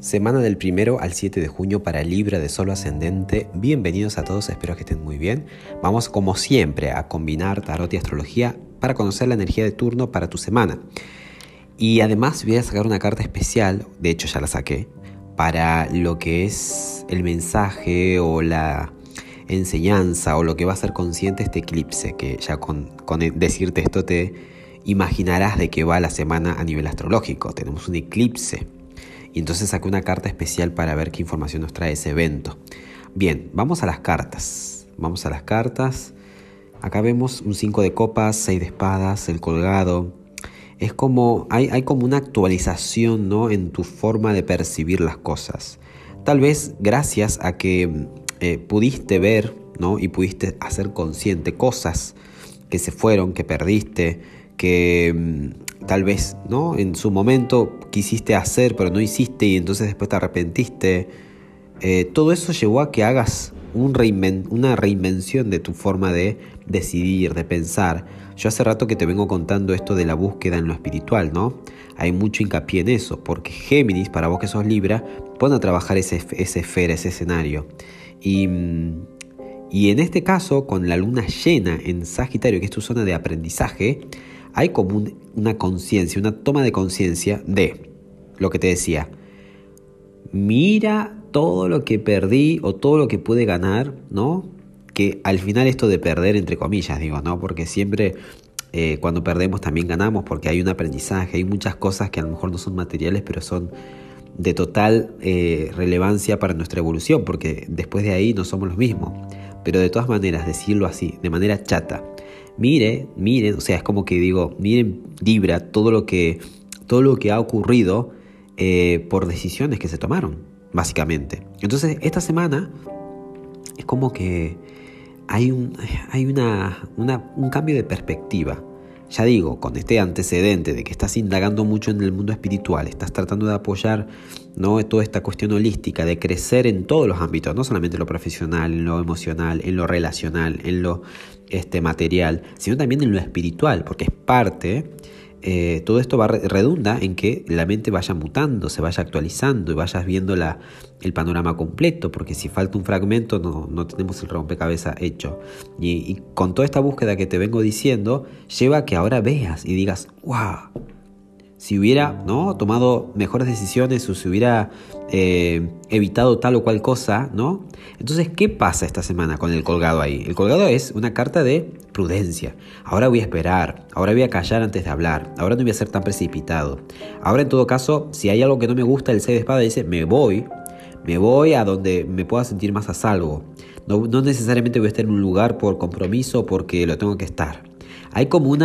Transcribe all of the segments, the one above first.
Semana del 1 al 7 de junio para Libra de Sol ascendente. Bienvenidos a todos, espero que estén muy bien. Vamos como siempre a combinar tarot y astrología para conocer la energía de turno para tu semana. Y además voy a sacar una carta especial, de hecho ya la saqué, para lo que es el mensaje o la enseñanza o lo que va a ser consciente este eclipse, que ya con decirte esto te imaginarás de qué va la semana a nivel astrológico. Tenemos un eclipse. Y entonces saqué una carta especial para ver qué información nos trae ese evento. Bien, vamos a las cartas. Acá vemos un 5 de copas, 6 de espadas, el colgado. Es como, hay como una actualización, ¿no?, en tu forma de percibir las cosas. Tal vez gracias a que pudiste ver, ¿no?, y pudiste hacer consciente cosas que se fueron, que perdiste, que tal vez, ¿no?, en su momento quisiste hacer pero no hiciste y entonces después te arrepentiste. Todo eso llevó a que hagas una reinvención de tu forma de decidir, de pensar. Yo hace rato que te vengo contando esto de la búsqueda en lo espiritual, ¿no? Hay mucho hincapié en eso, porque Géminis, para vos que sos Libra, pone a trabajar esa esfera, ese escenario. Y en este caso, con la luna llena en Sagitario, que es tu zona de aprendizaje, hay como una conciencia, una toma de conciencia de lo que te decía. Mira todo lo que perdí o todo lo que pude ganar, ¿no? Que al final esto de perder, entre comillas, digo, ¿no? Porque siempre cuando perdemos también ganamos, porque hay un aprendizaje, hay muchas cosas que a lo mejor no son materiales, pero son de total relevancia para nuestra evolución, porque después de ahí no somos los mismos. Pero de todas maneras, decirlo así, de manera chata. Miren, o sea, es como que digo, miren, Libra, todo lo que ha ocurrido por decisiones que se tomaron, básicamente. Entonces, esta semana es como que hay un cambio de perspectiva. Ya digo, con este antecedente de que estás indagando mucho en el mundo espiritual, estás tratando de apoyar, ¿no?, toda esta cuestión holística, de crecer en todos los ámbitos, no solamente en lo profesional, en lo emocional, en lo relacional, en lo material, sino también en lo espiritual, porque es parte, todo esto redunda en que la mente vaya mutando, se vaya actualizando y vayas viendo el panorama completo, porque si falta un fragmento no tenemos el rompecabezas hecho. Y con toda esta búsqueda que te vengo diciendo, lleva a que ahora veas y digas, wow, si hubiera, ¿no?, tomado mejores decisiones o si hubiera evitado tal o cual cosa, ¿no? Entonces, ¿qué pasa esta semana con el colgado ahí? El colgado es una carta de prudencia. Ahora voy a esperar, ahora voy a callar antes de hablar, ahora no voy a ser tan precipitado. Ahora, en todo caso, si hay algo que no me gusta, el 6 de espada dice, me voy a donde me pueda sentir más a salvo. No necesariamente voy a estar en un lugar por compromiso porque lo tengo que estar. Hay como un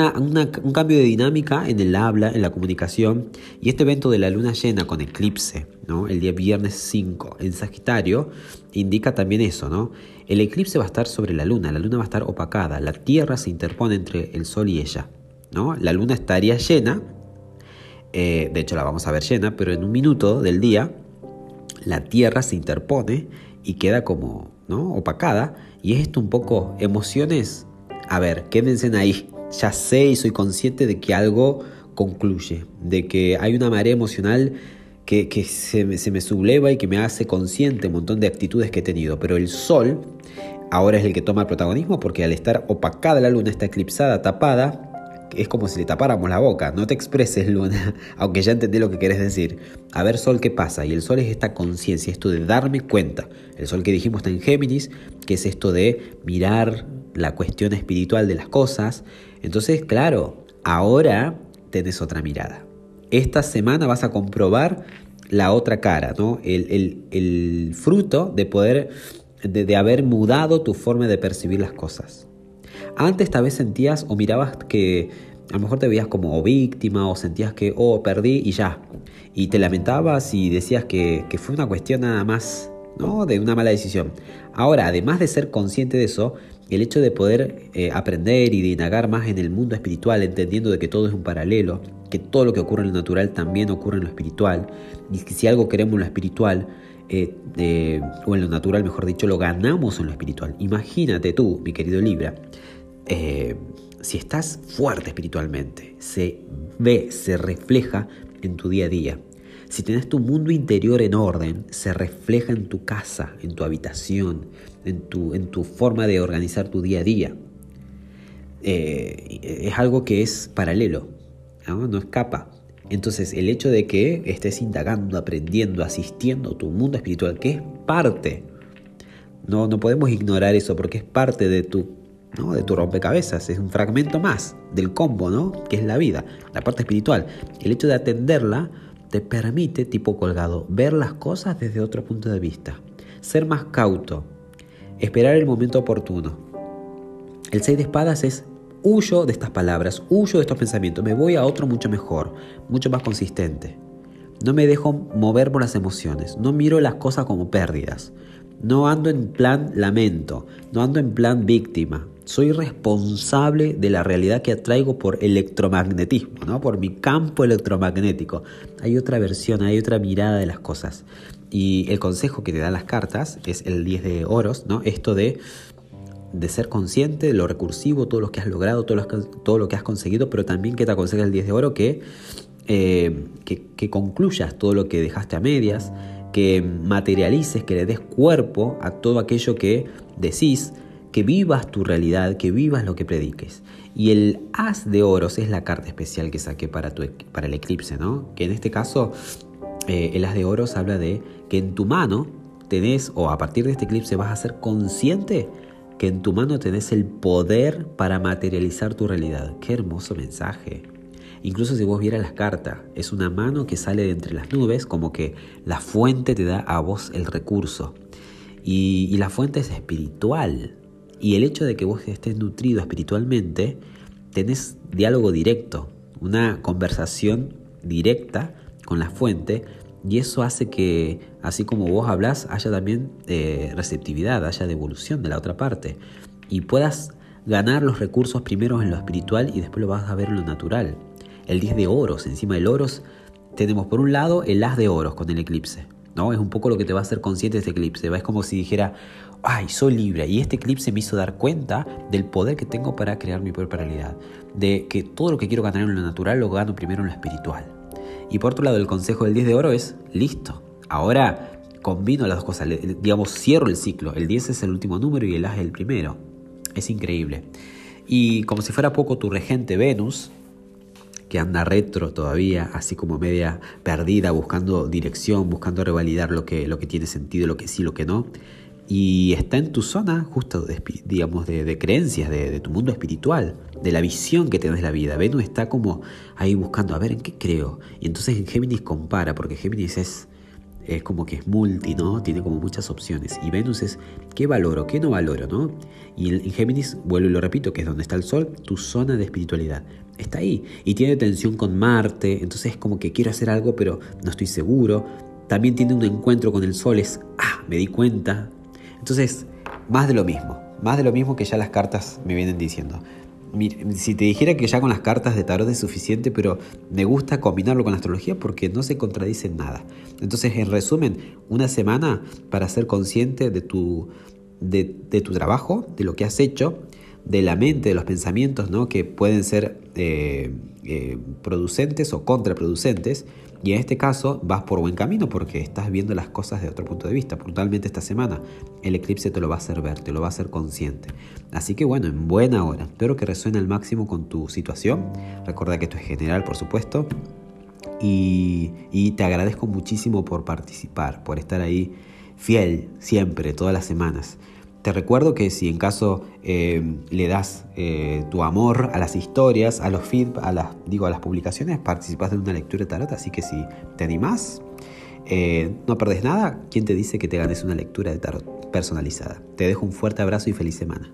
cambio de dinámica en el habla, en la comunicación. Y este evento de la luna llena con eclipse, ¿no?, el día viernes 5 en Sagitario, indica también eso, ¿no? El eclipse va a estar sobre la luna va a estar opacada. La Tierra se interpone entre el Sol y ella, ¿no? La luna estaría llena, de hecho la vamos a ver llena, pero en un minuto del día la Tierra se interpone y queda como, ¿no?, opacada. Y es esto un poco emociones. A ver, quédense ahí. Ya sé y soy consciente de que algo concluye, de que hay una marea emocional que se me subleva y que me hace consciente un montón de actitudes que he tenido. Pero el Sol ahora es el que toma el protagonismo, porque al estar opacada la luna, está eclipsada, tapada, es como si le tapáramos la boca. No te expreses, luna, aunque ya entendí lo que querés decir. A ver, Sol, ¿qué pasa? Y el Sol es esta conciencia, esto de darme cuenta. El Sol que dijimos está en Géminis, que es esto de mirar la cuestión espiritual de las cosas. Entonces, claro, ahora tenés otra mirada. Esta semana vas a comprobar la otra cara, ¿no? El fruto de poder, de haber mudado tu forma de percibir las cosas. Antes tal vez sentías o mirabas que a lo mejor te veías como víctima, o sentías que, perdí y ya. Y te lamentabas y decías que fue una cuestión nada más, ¿no?, de una mala decisión. Ahora, además de ser consciente de eso, el hecho de poder aprender y de indagar más en el mundo espiritual, entendiendo de que todo es un paralelo, que todo lo que ocurre en lo natural también ocurre en lo espiritual, y que si algo queremos en lo espiritual, o en lo natural, mejor dicho, lo ganamos en lo espiritual. Imagínate tú, mi querido Libra, si estás fuerte espiritualmente, se ve, se refleja en tu día a día. Si tenés tu mundo interior en orden, se refleja en tu casa, en tu habitación, en tu forma de organizar tu día a día. Es algo que es paralelo, ¿no? No escapa. Entonces, el hecho de que estés indagando, aprendiendo, asistiendo a tu mundo espiritual, que es parte, no podemos ignorar eso porque es parte de tu rompecabezas, es un fragmento más del combo, ¿no? Que es la vida, la parte espiritual. El hecho de atenderla te permite, tipo colgado, ver las cosas desde otro punto de vista, ser más cauto, esperar el momento oportuno. El 6 de espadas es: huyo de estas palabras, huyo de estos pensamientos, me voy a otro mucho mejor, mucho más consistente. No me dejo mover por las emociones, no miro las cosas como pérdidas, no ando en plan lamento, no ando en plan víctima. Soy responsable de la realidad que atraigo por electromagnetismo, ¿no? Por mi campo electromagnético. Hay otra versión, hay otra mirada de las cosas. Y el consejo que te dan las cartas es el 10 de oros, ¿no? Esto de ser consciente de lo recursivo, todo lo que has logrado, todo lo que has conseguido, pero también que te aconseja el 10 de oro que concluyas todo lo que dejaste a medias, que materialices, que le des cuerpo a todo aquello que decís, que vivas tu realidad, que vivas lo que prediques. Y el as de oros es la carta especial que saqué para el eclipse, ¿no? Que en este caso el as de oros habla de que en tu mano tenés, o a partir de este eclipse vas a ser consciente que en tu mano tenés el poder para materializar tu realidad. ¡Qué hermoso mensaje! Incluso si vos vieras las cartas, es una mano que sale de entre las nubes, como que la fuente te da a vos el recurso. Y la fuente es espiritual. Y el hecho de que vos estés nutrido espiritualmente, tenés diálogo directo, una conversación directa con la fuente, y eso hace que, así como vos hablás, haya también receptividad, haya devolución de la otra parte, y puedas ganar los recursos primero en lo espiritual y después lo vas a ver en lo natural. El 10 de oros, encima del oros, tenemos por un lado el as de oros con el eclipse, ¿no? Es un poco lo que te va a hacer consciente de este eclipse. Es como si dijera: ay, soy libre, y este eclipse me hizo dar cuenta del poder que tengo para crear mi propia realidad, de que todo lo que quiero ganar en lo natural lo gano primero en lo espiritual. Y por otro lado, el consejo del 10 de oro es: listo, ahora combino las dos cosas, digamos, cierro el ciclo. El 10 es el último número y el as es el primero. Es increíble. Y como si fuera poco, tu regente Venus, que anda retro todavía, así como media perdida, buscando dirección, buscando revalidar lo que tiene sentido, lo que sí, lo que no. Y está en tu zona justo, de creencias, de tu mundo espiritual, de la visión que tenés de la vida. Venus está como ahí buscando, a ver, ¿en qué creo? Y entonces en Géminis compara, porque Géminis es como que es multi, ¿no? Tiene como muchas opciones. Y Venus es, ¿qué valoro? ¿Qué no valoro? ¿No? Y en Géminis, vuelvo y lo repito, que es donde está el Sol, tu zona de espiritualidad. Está ahí y tiene tensión con Marte, entonces es como que quiero hacer algo pero no estoy seguro. También tiene un encuentro con el Sol, es, me di cuenta. Entonces, más de lo mismo que ya las cartas me vienen diciendo. Mira, si te dijera que ya con las cartas de tarot es suficiente, pero me gusta combinarlo con la astrología porque no se contradice en nada. Entonces, en resumen, una semana para ser consciente de tu trabajo, de lo que has hecho, de la mente, de los pensamientos, ¿no? Que pueden ser producentes o contraproducentes, y en este caso vas por buen camino porque estás viendo las cosas de otro punto de vista. Puntualmente esta semana el eclipse te lo va a hacer ver, te lo va a hacer consciente, así que bueno, en buena hora. Espero que resuene al máximo con tu situación. Recuerda que esto es general, por supuesto, y te agradezco muchísimo por participar, por estar ahí fiel siempre, todas las semanas. Te recuerdo que si en caso le das tu amor a las historias, a los feedback, a las publicaciones, participas de una lectura de tarot. Así que si te animás, no perdés nada. ¿Quién te dice que te ganes una lectura de tarot personalizada? Te dejo un fuerte abrazo y feliz semana.